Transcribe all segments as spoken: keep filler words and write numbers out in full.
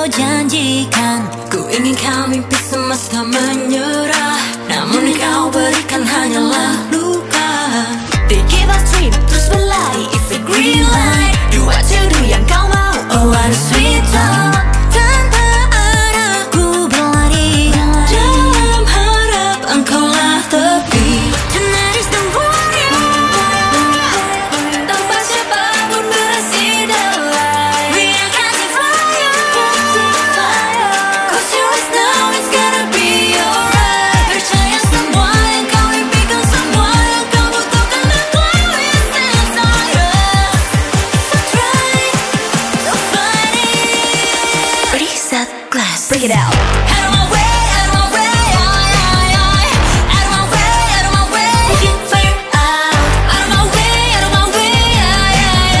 kau janjikan. Ku ingin kau mimpi semesta menyerah, namun yang kau berikan hanyalah luka. They give us dream, terus belai, it's a green light. Do what you do yang kau mau, oh what a sweet talk. Tanpa arah ku berlari, dalam harap engkau lah tepi. Tonight is the warrior, tanpa siapapun bersidang light. We are catching fire, cause you always know it's gonna be alright. Percaya semua yang kau impikan, semua yang kau butuhkan, the glow is inside us. So try to find it. Reset glass, break it out. Out of my way, out of my way, I, I, I. Out of my way, out of my way, looking for you. Out out of my way, out of my way, I, I, I. Out of my,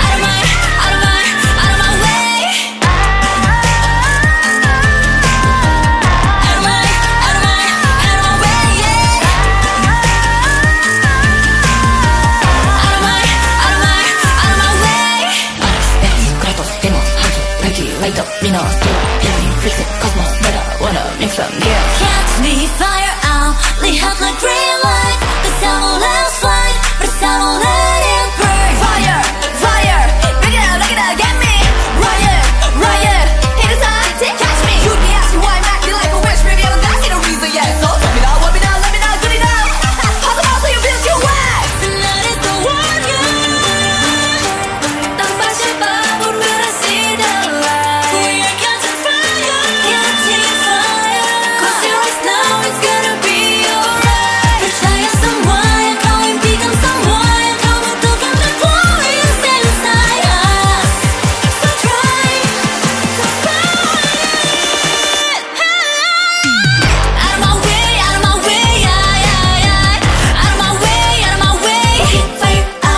out of my, out of my way. Out of my, out of my, out of my way, yeah. Out of my, out of my, out of my way. Manas, Venus, Kratos, Demos, Hanzo, Nike, Laito, Minos, Dila, Healing, Fix It, Cosmos, Meta, Wanna, Mix Them, yeah. Catch me, fire out, lihatlah green light. Bersama let's fly, bersama let it burn. Fire, fire, break it out, break it out, get me. Riot, riot, hit us high, take catch me. Shoot me out, see why I'm acting like a witch. Maybe I don't got no reason yet. So tell me now, want me now, let me now, good enough. Hustle, hustle, you build your way. Tonight is the warrior, tanpa siapapun bersidang light. We are catching fire, catching fire, cause you always know it's gonna be alright. Percaya semua yang kau impikan, semua yang kau butuhkan, the glow is inside us. So try to find it. Out of my way, out of my way, I, I, I. Out of my way, out of my way, looking for you. Out out of my way, out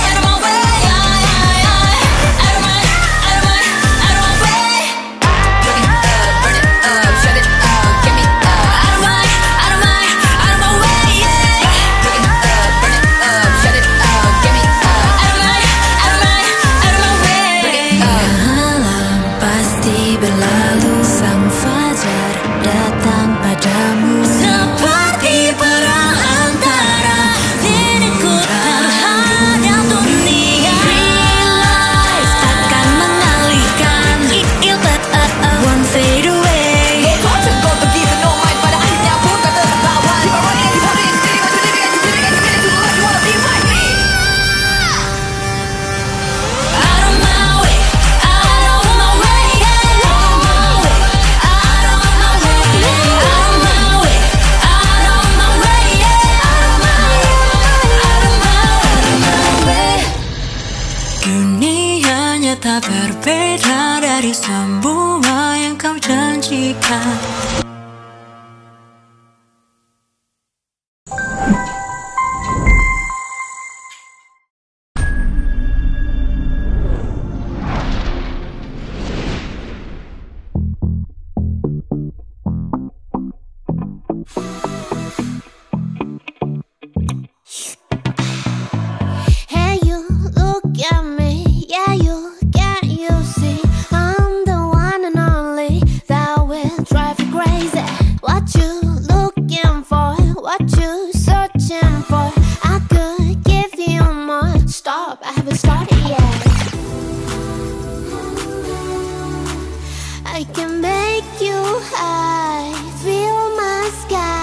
of my way, I, I, I. Out of my, out of my, out of my way. Plug it up, burn it up, shut it up, get me up. Out of my, out of my, out of my way, yeah. Plug it up, burn it up, shut it up, get me up. Out of my, out of my, out of my way. Malam pasti berlalu, sang fajar datang padamu. Seperti perang antara diriku terhadap dunia. Realize takkan mengalihkan, it'll but uh, one fade away. Kau cengkok begitu no mind, pada akhirnya pun kau tertawan. Di bawah ini disini, disini, disini, disini, disini, disini, disini, you wanna be like me. Out of my way, out of my way, yeah. Out of my way, out of my way, yeah. Out of my way, out of my way, yeah. Out of my way, out of my, out of my way. Dunia nyata berbeda dari semua yang kau janjikan. Hey, you look at me, yeah, you can you see? I'm the one and only that will drive you crazy. What you looking for? What you searching for? I could give you more. Stop, I haven't started yet. I can make you high, feel my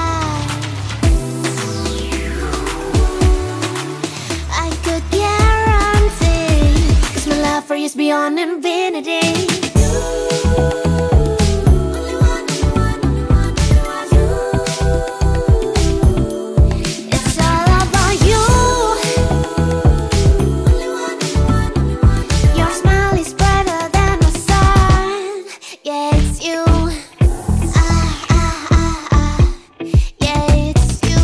sky. I could guarantee, cause my love for you is beyond infinity. It's all about you. Your smile is brighter than the sun. Yeah, it's you. Ah, ah, ah, ah. Yeah, it's you.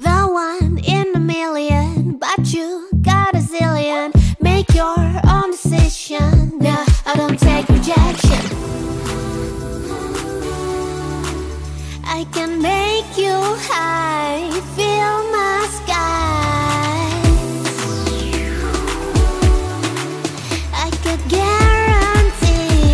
The one in a million, but you got a zillion. Make your own decision. No, I don't take rejection. I can make you high, feel my sky. I could guarantee,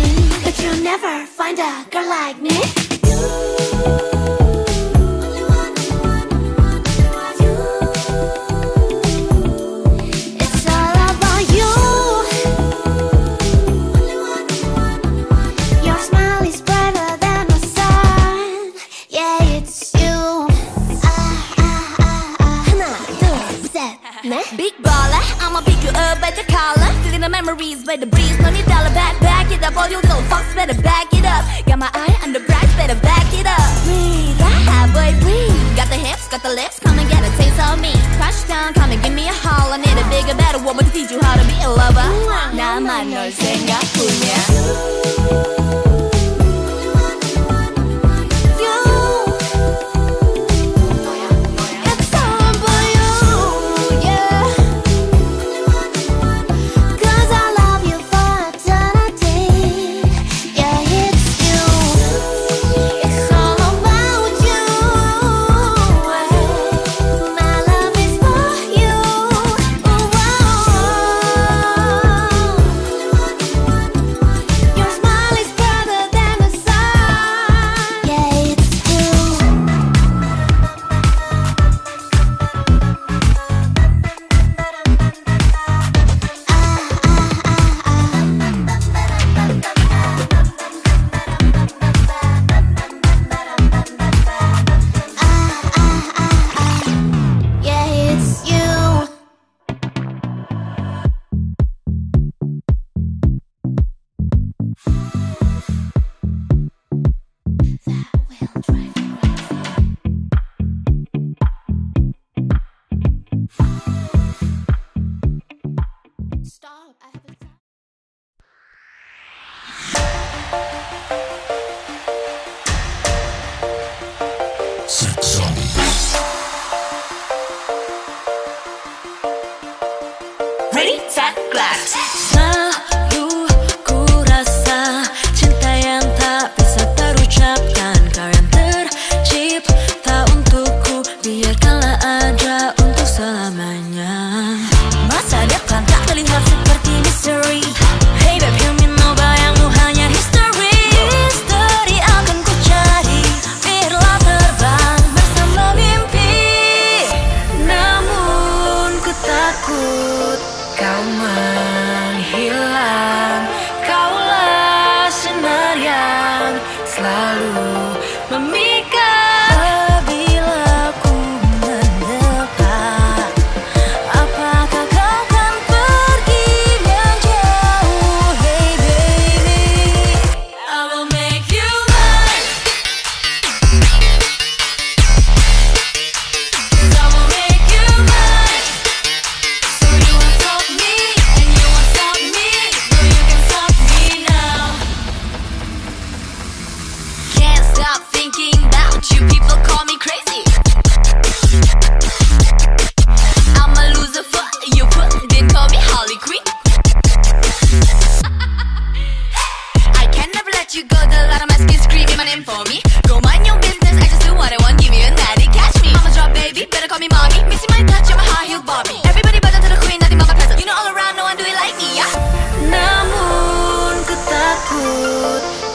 nah. Big baller, I'ma pick you up by the collar. Feeling the memories by the breeze. No need dollar back, back it up. All you little fucks better back it up. Got my eye on the prize, better back it up. We that boy, we got the hips, got the lips. Come and get a taste of me. Crush down, come and give me a haul. I need a bigger, better woman to teach you how to be a lover. 나만 널 생각뿐이야.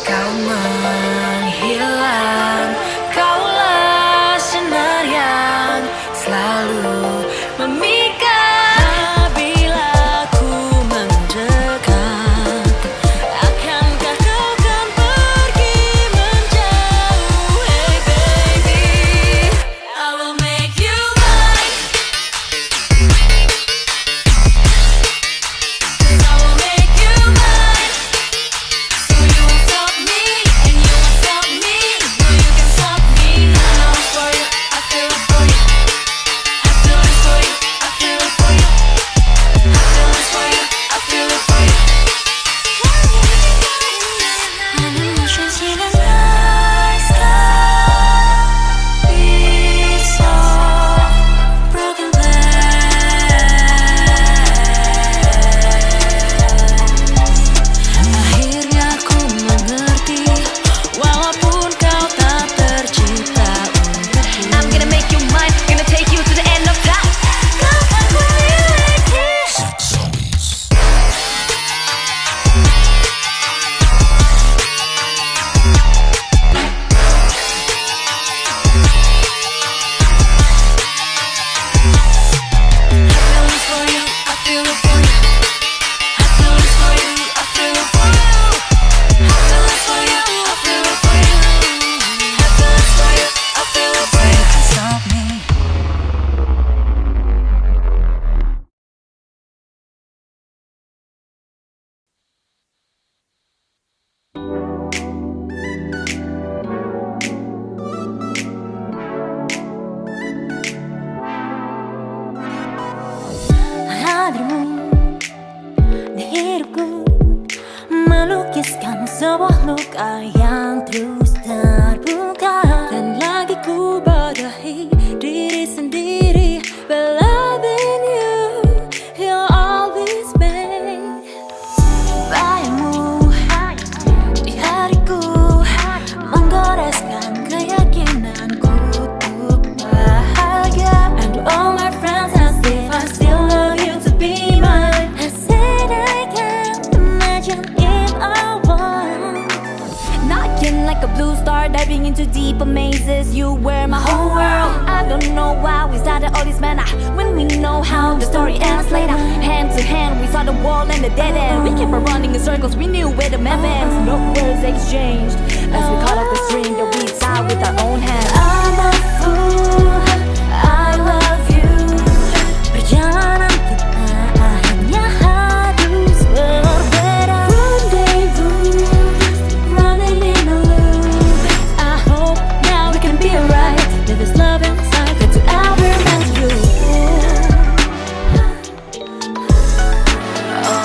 Kau menghilang, kaulah doa yang terus terbuka, dan lagi ku badahi diri sendiri. But loving you, you'll always be bayamu di hariku, menggoreskan keyakinanku untuk bahagia. And all my friends as if I still love you to be mine. I said I can't imagine if I like a blue star diving into deeper mazes, you were my whole world. I don't know why we started all this manner, when we know how the story ends later. Hand to hand we saw the wall and the dead end. We kept on running in circles, we knew where the map ends. No words exchanged as we caught up the string that we tied with our own hands. I'm a fool, I love you. Perjalanan kita hanya harus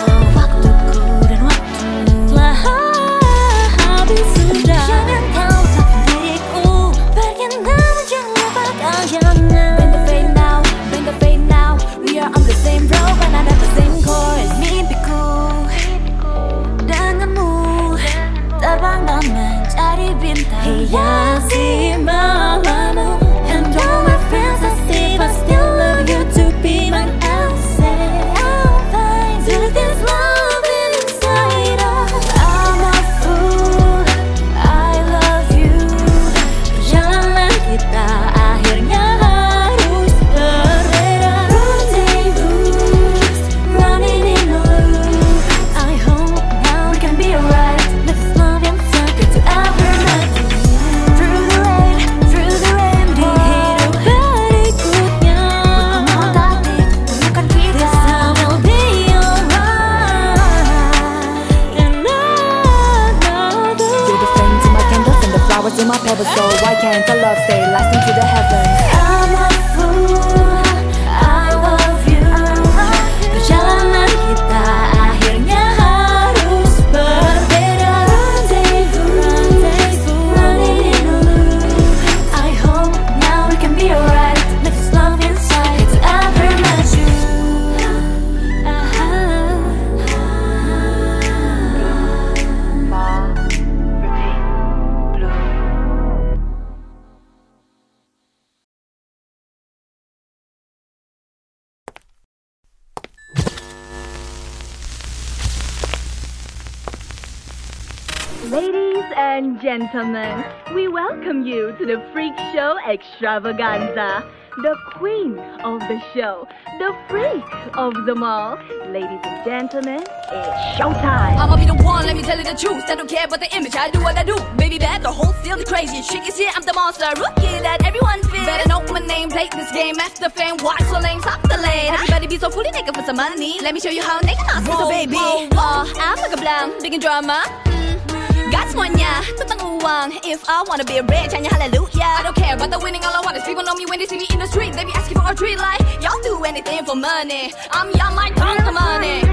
berbeda. Rendezvous hiasi malamu. And all my friends I see, I still love you to be mine. I'll say I'll find till this love inside us. I'm a fool, I love you. Perjalanan kita akhirnya harus berbeda. Rendezvous, running in a loop. I hope now we can be alright. Let's love and suck it to ever. My pebbles, so why can't the love stay lasting to the heavens? I'm a fool, I love you. Perjalanan kita akhirnya harus berbeda. Rendezvous, running in a loop. I hope now we can be alright. Let this love inside to ever match you. Ladies and gentlemen, we welcome you to the Freak Show Extravaganza. The queen of the show, the freak of them all. Ladies and gentlemen, it's showtime. I'ma be the one, let me tell you the truth. I don't care about the image, I do what I do. Baby bad, the whole still the craziest. Chick is here, I'm the monster, rookie that everyone fears. Better know my name, play this game. After fame, watch so lame, talk the lane. Everybody be so fully naked for some money. Let me show you how naked I feel. So baby, oh, I'm like a blonde, big and drama. Got semuanya tentang uang. If I wanna be rich, hanya hallelujah. I don't care about the winning, all I want is people know me. When they see me in the street, they be asking for a treat. Like, y'all do anything for money. I'm y'all my turn for money.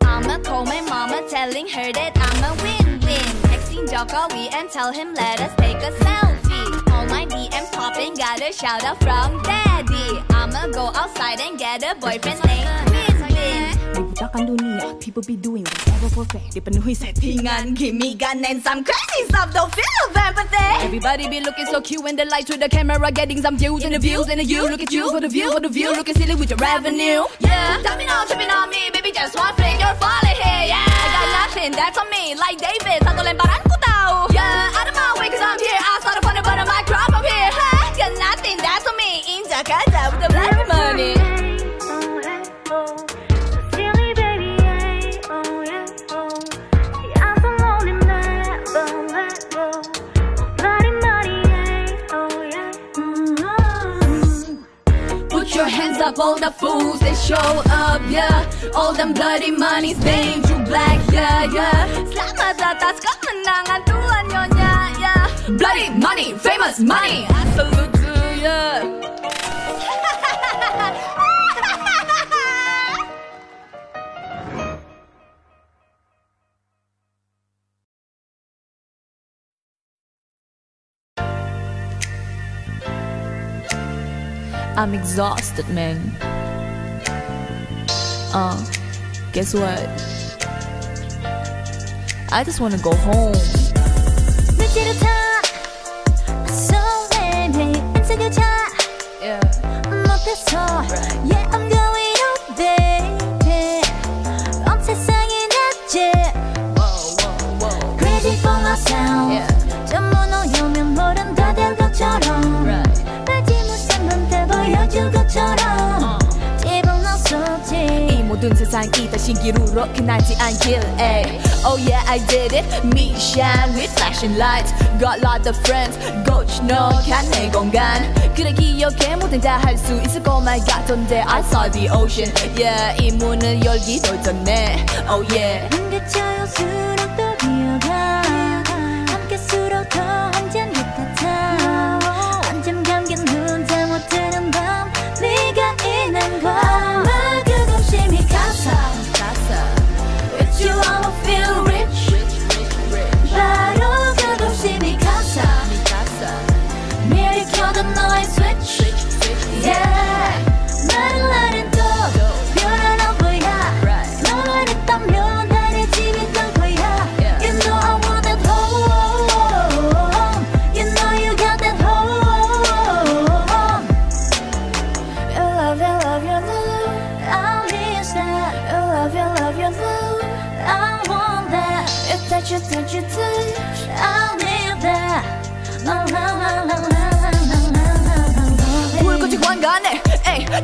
I'ma call my mama, telling her that I'm a winner. Call we and tell him let us take a selfie. All my D Ms popping, got a shout out from daddy. I'ma go outside and get a boyfriend named Win-Win. Dibutakan dunia, people be doing whatever for fair. Dipenuhi settingan, gimmick-an and some crazy stuff, don't feel of empathy. Everybody be looking so cute when the lights with the camera, getting some views and the views and the views. Look at you for the view, for the view. Looking silly with your revenue. Yeah, jumping on, jumping on me, baby just one thing, you're falling here. Yeah, I got nothing, that's on me, like David, satu lemparan ku tahu. Yeah, out of my way cause I'm here, I saw the fun in front of my crop, I'm here. Ha, got nothing, that's on me, in Jakarta with the black money. Up all the fools that show up, yeah. All them bloody money's named you black, yeah, yeah. Selamat atas kemenangan Tuhan Nyonya, yeah. bloody money, famous money. I salute to you. I'm exhausted, man. Uh, guess what? I just wanna go home. Yeah. Right. Yeah, I'm going all day. Whoa, whoa, whoa. Crazy for myself. Yeah. 모든 세상이 다 신기루로 끝나지 않길 ay. Oh yeah, I did it. Me shine with flashing lights. Got lots of friends. Coach no can 내 공간. 그래 기억해 모든 다 할 수 있을 것만 같던데 I saw the ocean. Yeah, 이 문을 열기도 전에. Oh yeah. 한가차일수록 더 기어가. 함께 수록 더 한잔 같아. 완전 감긴 눈 잘 못 뜨는 밤. 네가 있는 걸.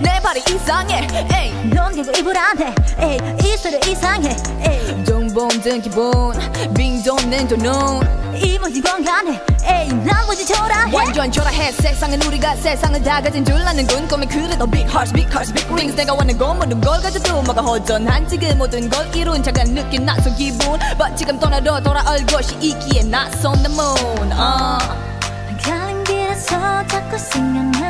내 발이 이상해, 에이. 넌 계속 입을 안 해, 에이. 이 소리 이상해, 에이. 동봉된 기분, 빙동낸 두 눈. 이 뭔지 건강해, 에이. 난 뭔지 초라해. 완전 초라해. 세상은 우리가 세상을 다 가진 줄 아는군. 꿈이 그래도 big hearts, big hearts, big rings. 내가 원하는 건 모든 걸 가져도 뭐가 허전한 지금 모든 걸 이룬 잠깐 느낀 낯선 기분. But 지금 떠나러 돌아올 것이 있기에 낯선 the moon. 어. 가는 길에서 자꾸 생각나.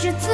Just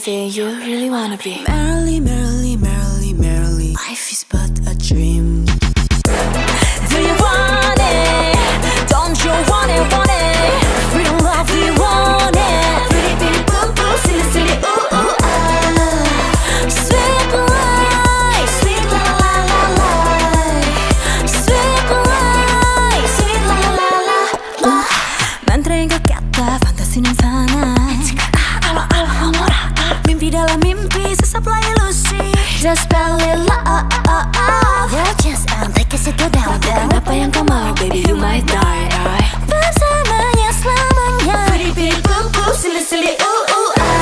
everything you really wanna be. Merrily, merrily, merrily, merrily, life is but a dream. Do you want it? Don't you want it, want it? We don't love, we want it. Pretty, pretty, boo, boo, silly, silly, ooh, ooh, ah. Sweet life, sweet la, la, la, la. Sweet life, sweet la, la, la, la. Mantra yang gak kata, fantasi nan sana. Mimpi dalam mimpi, sesaplah ilusi. Just spell it love. Yeah, just um, take a sit down. Lakukan apa yang kau mau, baby, you might die. Bersamanya selamanya. Pretty, pretty, boom, boom, silly, silly, ooh, ooh, ah.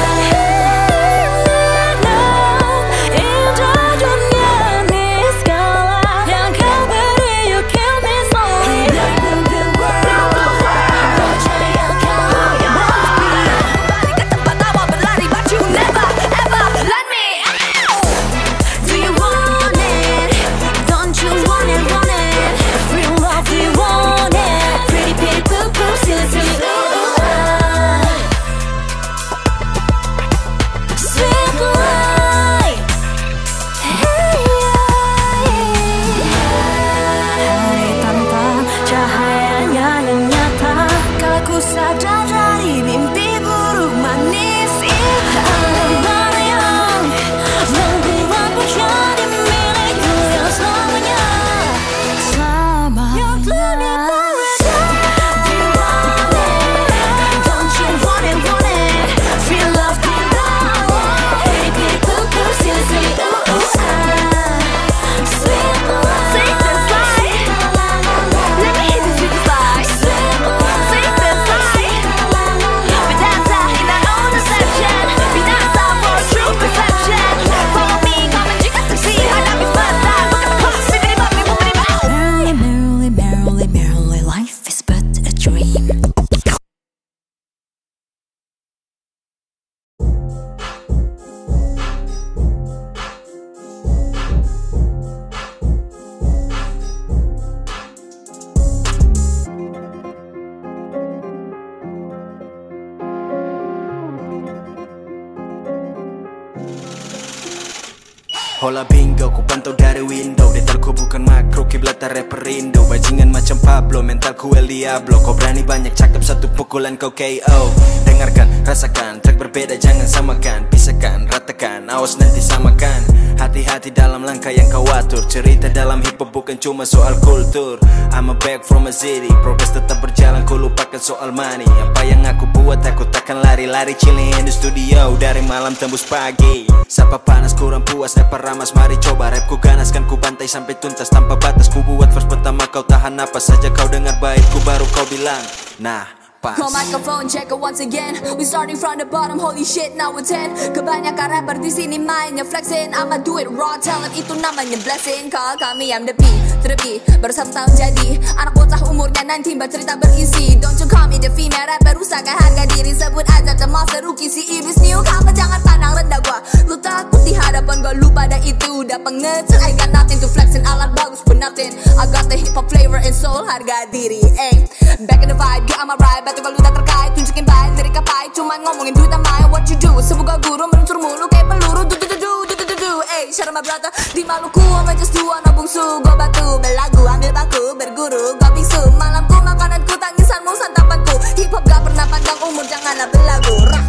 Hola bingo, ku pantau dari window. Detailku bukan makro, kiblatnya rapper Indo. Bajingan macam Pablo, mentalku El Diablo. Kau berani banyak cakap, satu pukulan kau K O. Dengarkan, rasakan, track berbeda jangan samakan. Pisahkan, ratakan, awas nanti samakan. Hati-hati dalam langkah yang kau atur. Cerita dalam hip hop bukan cuma soal kultur. I'm a back from a city, progress tetap berjalan, ku lupakan soal money. Apa yang aku buat, aku takkan lari-lari. Chilling in the studio, dari malam tembus pagi. Sapa panas, kurang puas, rapper ramai. Mas mari coba rapku ganaskan, ku bantai sampai tuntas tanpa batas. Ku buat verse pertama kau tahan napas saja, kau dengar baitku baru kau bilang nah pas. No microphone checker once again, we starting from the bottom, holy shit now we're ten. Kebanyakan rapper di sini mainnya flexing, I'ma do it raw, talent itu namanya blessing. Call kami I'm the B to the B, baru satu tahun jadi anak bocah umurnya sembilan belas mbak cerita berisi. Don't you call me the female rapper, rusakkan harga diri, sebut aja cemas seruki si iblis new. Kamu jangan pandang rendah gua, lu takut di hadapan gua, lu pada itu udah pengecut. I got nothing to flexing, alat bagus pun nothing, I got the hip hop flavor and soul, harga diri eh. Back in the vibe, yeah I'm a ride, batu kalau tak terkait, tunjukin baik, lirik kapai, cuman ngomongin duit amai. What you do, semoga guru meluncur mulu kayak peluru, du du du du du du du du. Hey, shout out my brother, di Maluku, I'm just dua nabung su, gua batu, belagu, ambil paku, berguru, gua bingsu, malamku, makananku, tangisanmu, santapanku, hip hop gak pernah pandang umur, janganlah belagu, rah.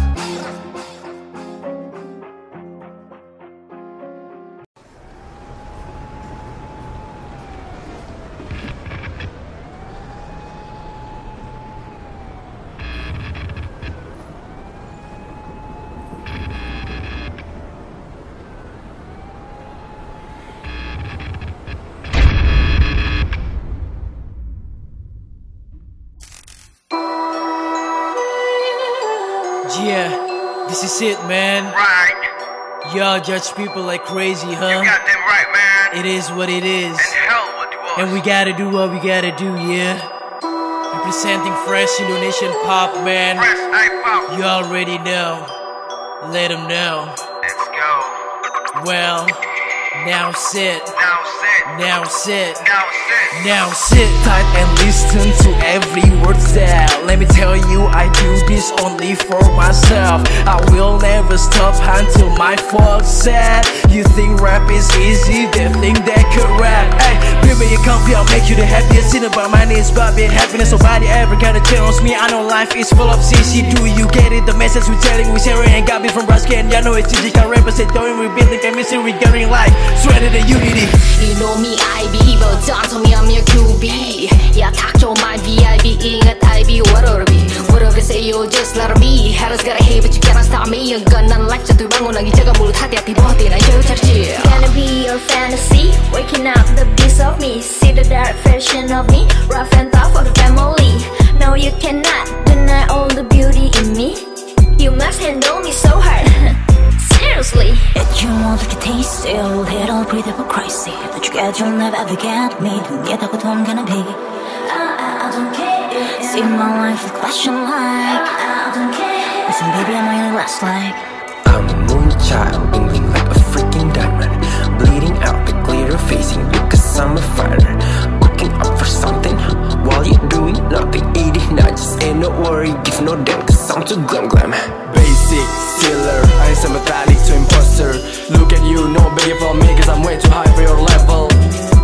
It, man. Right. Y'all judge people like crazy, huh? You got them right, man. It is what it is. And hell with us. And we gotta do what we gotta do, yeah. Representing fresh Indonesian pop, man. Fresh pop. You already know. Let them know. Let's go. Well, now sit. Now sit. Now sit, now sit tight and listen to every word said. Let me tell you, I do this only for myself. I will never stop until my folks said. You think rap is easy, they think they could rap. Ayy, bring me a coffee, I'll make you the happiest. Sitting by my knees, Bobby, happiness. Nobody ever gotta challenge me. I know life is full of C C. Do you get it? The message we're telling, we're sharing, and got me from Brasky. And y'all know it's easy, can't represent, throwing, rebuilding, and missing, regarding life. Sweating the unity. You know me, I be, but don't tell me I'm your Q B. Yeah, talk to my V I B, ingat I be, what are we? Whatever say you just let me. Haters gotta hate, but you cannot stop me. Yang kanan like jatuh bangun, lagi jaga mulut, hati-hati, bawa hati, nah jauh cari. Gonna be your fantasy, waking up the beast of me. See the dark version of me, rough and tough for the family. No, you cannot deny all the beauty in me. You must handle me so hard. Seriously. You want to taste it, a little breathe up crazy. But you get, you'll never ever get me. Don't get up what I'm gonna be. I, I, I don't care. See my life with question like. I, I don't care. Listen, baby, I'm on your last life. I'm a moon child, blinking like a freaking diamond, bleeding out the glitter, facing you cause I'm a fighter. Looking up for something while you're doing nothing, eating nuts. Ain't no worry, give no damn cause I'm too glam glam. Basic stealer, I'm sympathetic to imposter. Look at you, no biggie for me, cause I'm way too high for your level.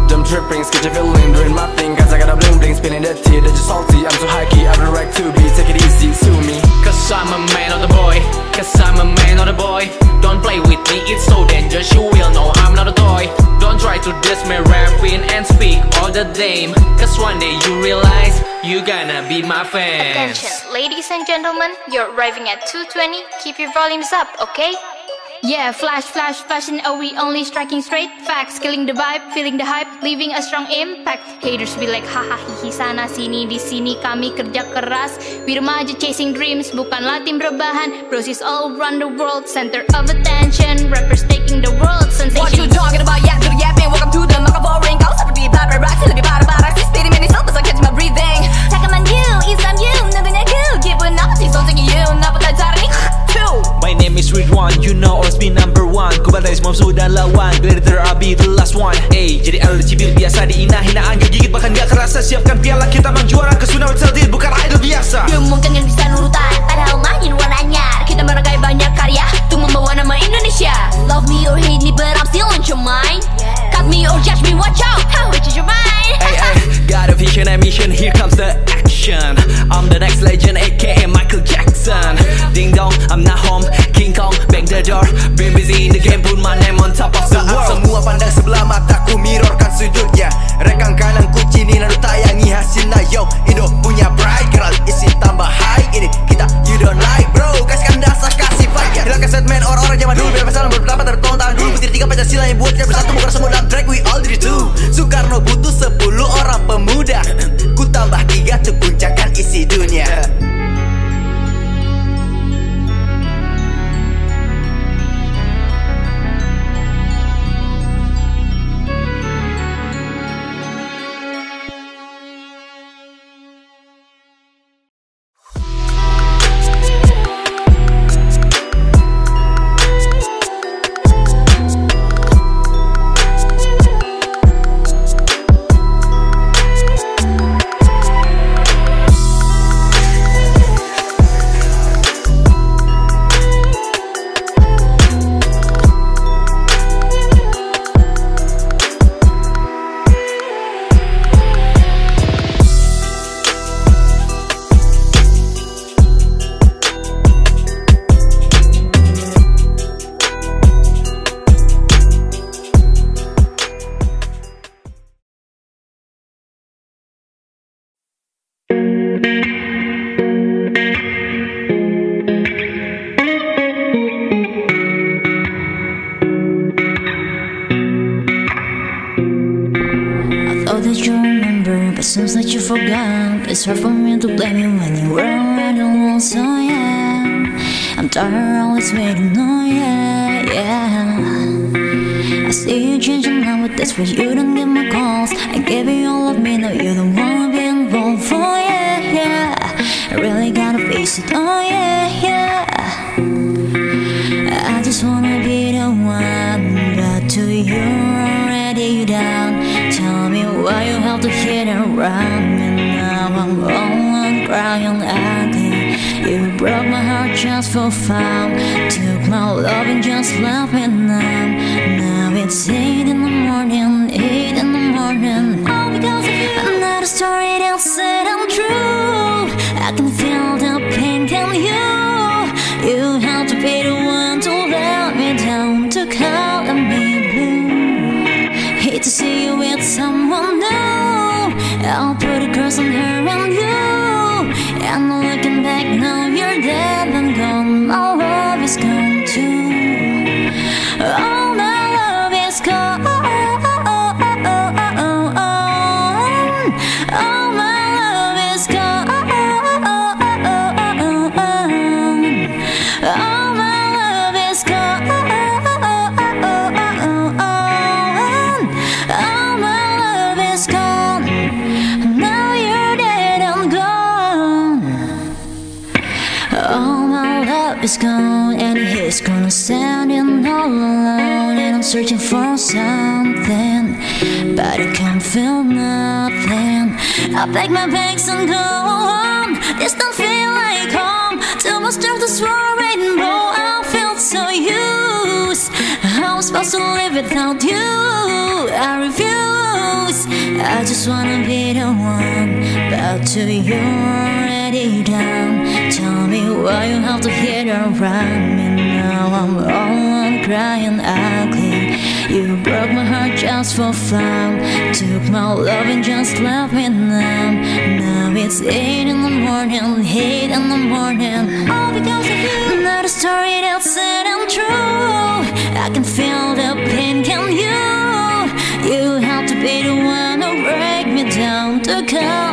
Dumb tripping, sketchy feeling, doing my thing, cause I got a bling bling, spilling the tea, that's just salty. I'm too high key, I'm the right to be, take it easy, sue me. Cause I'm a man or the boy, cause I'm a man or the boy. Don't play with me, it's so dangerous, you will know I'm not a toy. Don't try to diss me, rapping and speak all the dame, cause one day you realize, you gonna be my fan. Attention, ladies and gentlemen, you're arriving at two twenty, keep your volumes up, okay? Yeah, flash, flash, fashion, are we only striking straight? Facts, killing the vibe, feeling the hype, leaving a strong impact. Haters be like, haha, hihi, sana, sini, di sini, kami kerja keras. We remaja chasing dreams, bukanlah tim rebahan. Brosis all around the world, center of attention. Rappers taking the world, sensation. What you talking about? Yeah, dude, yeah, man, welcome to the market for ring. Kau seperti bapak raksi, lebih parah parah. This pity man is help us, I catch my breathing. Cakaman you, Islam you, nugunya you. Given up, she's something you, napa tak cari two. My name is Ridwan, you know always be number one. Kubatais mom sudah lawan, glitter I'll be the last one. Hey, jadi elder civil biasa diinah hinaan, gigit bahkan gak kerasa. Siapkan piala kita mang juara kesunaw celdir bukan idol biasa. Belum mungkin yang bisa nurutan, padahal main warnanya. Kita merangkai banyak karya, tuh membawa nama Indonesia. Love me or hate me, but I'm still on your mind. Cut me or judge me, watch out, how it is your mind. Hey, hey, got a vision and mission, here comes the action. I'm the next legend, A K A Michael Jackson. Ding dong, I'm not home, King Kong, bang the door. Been busy in the game, put my name on top of the world. Saat semua pandang sebelah mataku mirrorkan sudutnya. Rekan kananku cini lalu tayangi hasilnya. Yo, Indo punya pride, keral isi tambah high. Ini kita, you don't like bro, kasihkan dasar, kasih fight. Hilangkan statement orang-orang zaman dulu, beda masalah berpendapat tertolong tahan dulu. Petir tiga Pancasila yang buat kita bersatu, bukan semua dalam track, we all did it too. Soekarno butuh sepuluh orang pemuda, ku tambah tiga, cepuncakan isi dunia. It's hard for me to blame you when you were around alone, so yeah. I'm tired, always waiting, oh yeah, yeah. I see you changing now, but that's why you don't get my calls. I gave you all of me, now you don't wanna be involved, oh yeah, yeah. I really gotta face it, oh yeah, yeah. I just wanna be the one, but to you already down. love to hit and run, and now I'm all crying again. You broke my heart just for fun, took my love and just left me numb. Now it's eight in the morning, eight in the morning, all because of you. Another story that's said I'm true. I can feel the pain from you. You had to be the one to let me down, to call me blue. Hate to see you with someone new. I'll put a curse on her and you. And looking back now, you're dead and gone. All love is gone too. All my love is gone. All my love is gone. All my love is gone. All my love is gone. Now you're dead and gone. All my love is gone, and he's gonna standing all alone. And I'm searching for something, but I can't feel nothing. I pack my bags and go home. This don't feel like home. Too much time to swallow. I'm supposed to live without you. I refuse. I just wanna be the one, but to you already down. Tell me why you have to hit around me now. I'm all crying ugly. You broke my heart just for fun, took my love and just left me numb. Now it's eight in the morning, eight in the morning, all because of you. Not a story that's said I'm true. I can feel the pain, can you? You had to be the one to break me down, to come.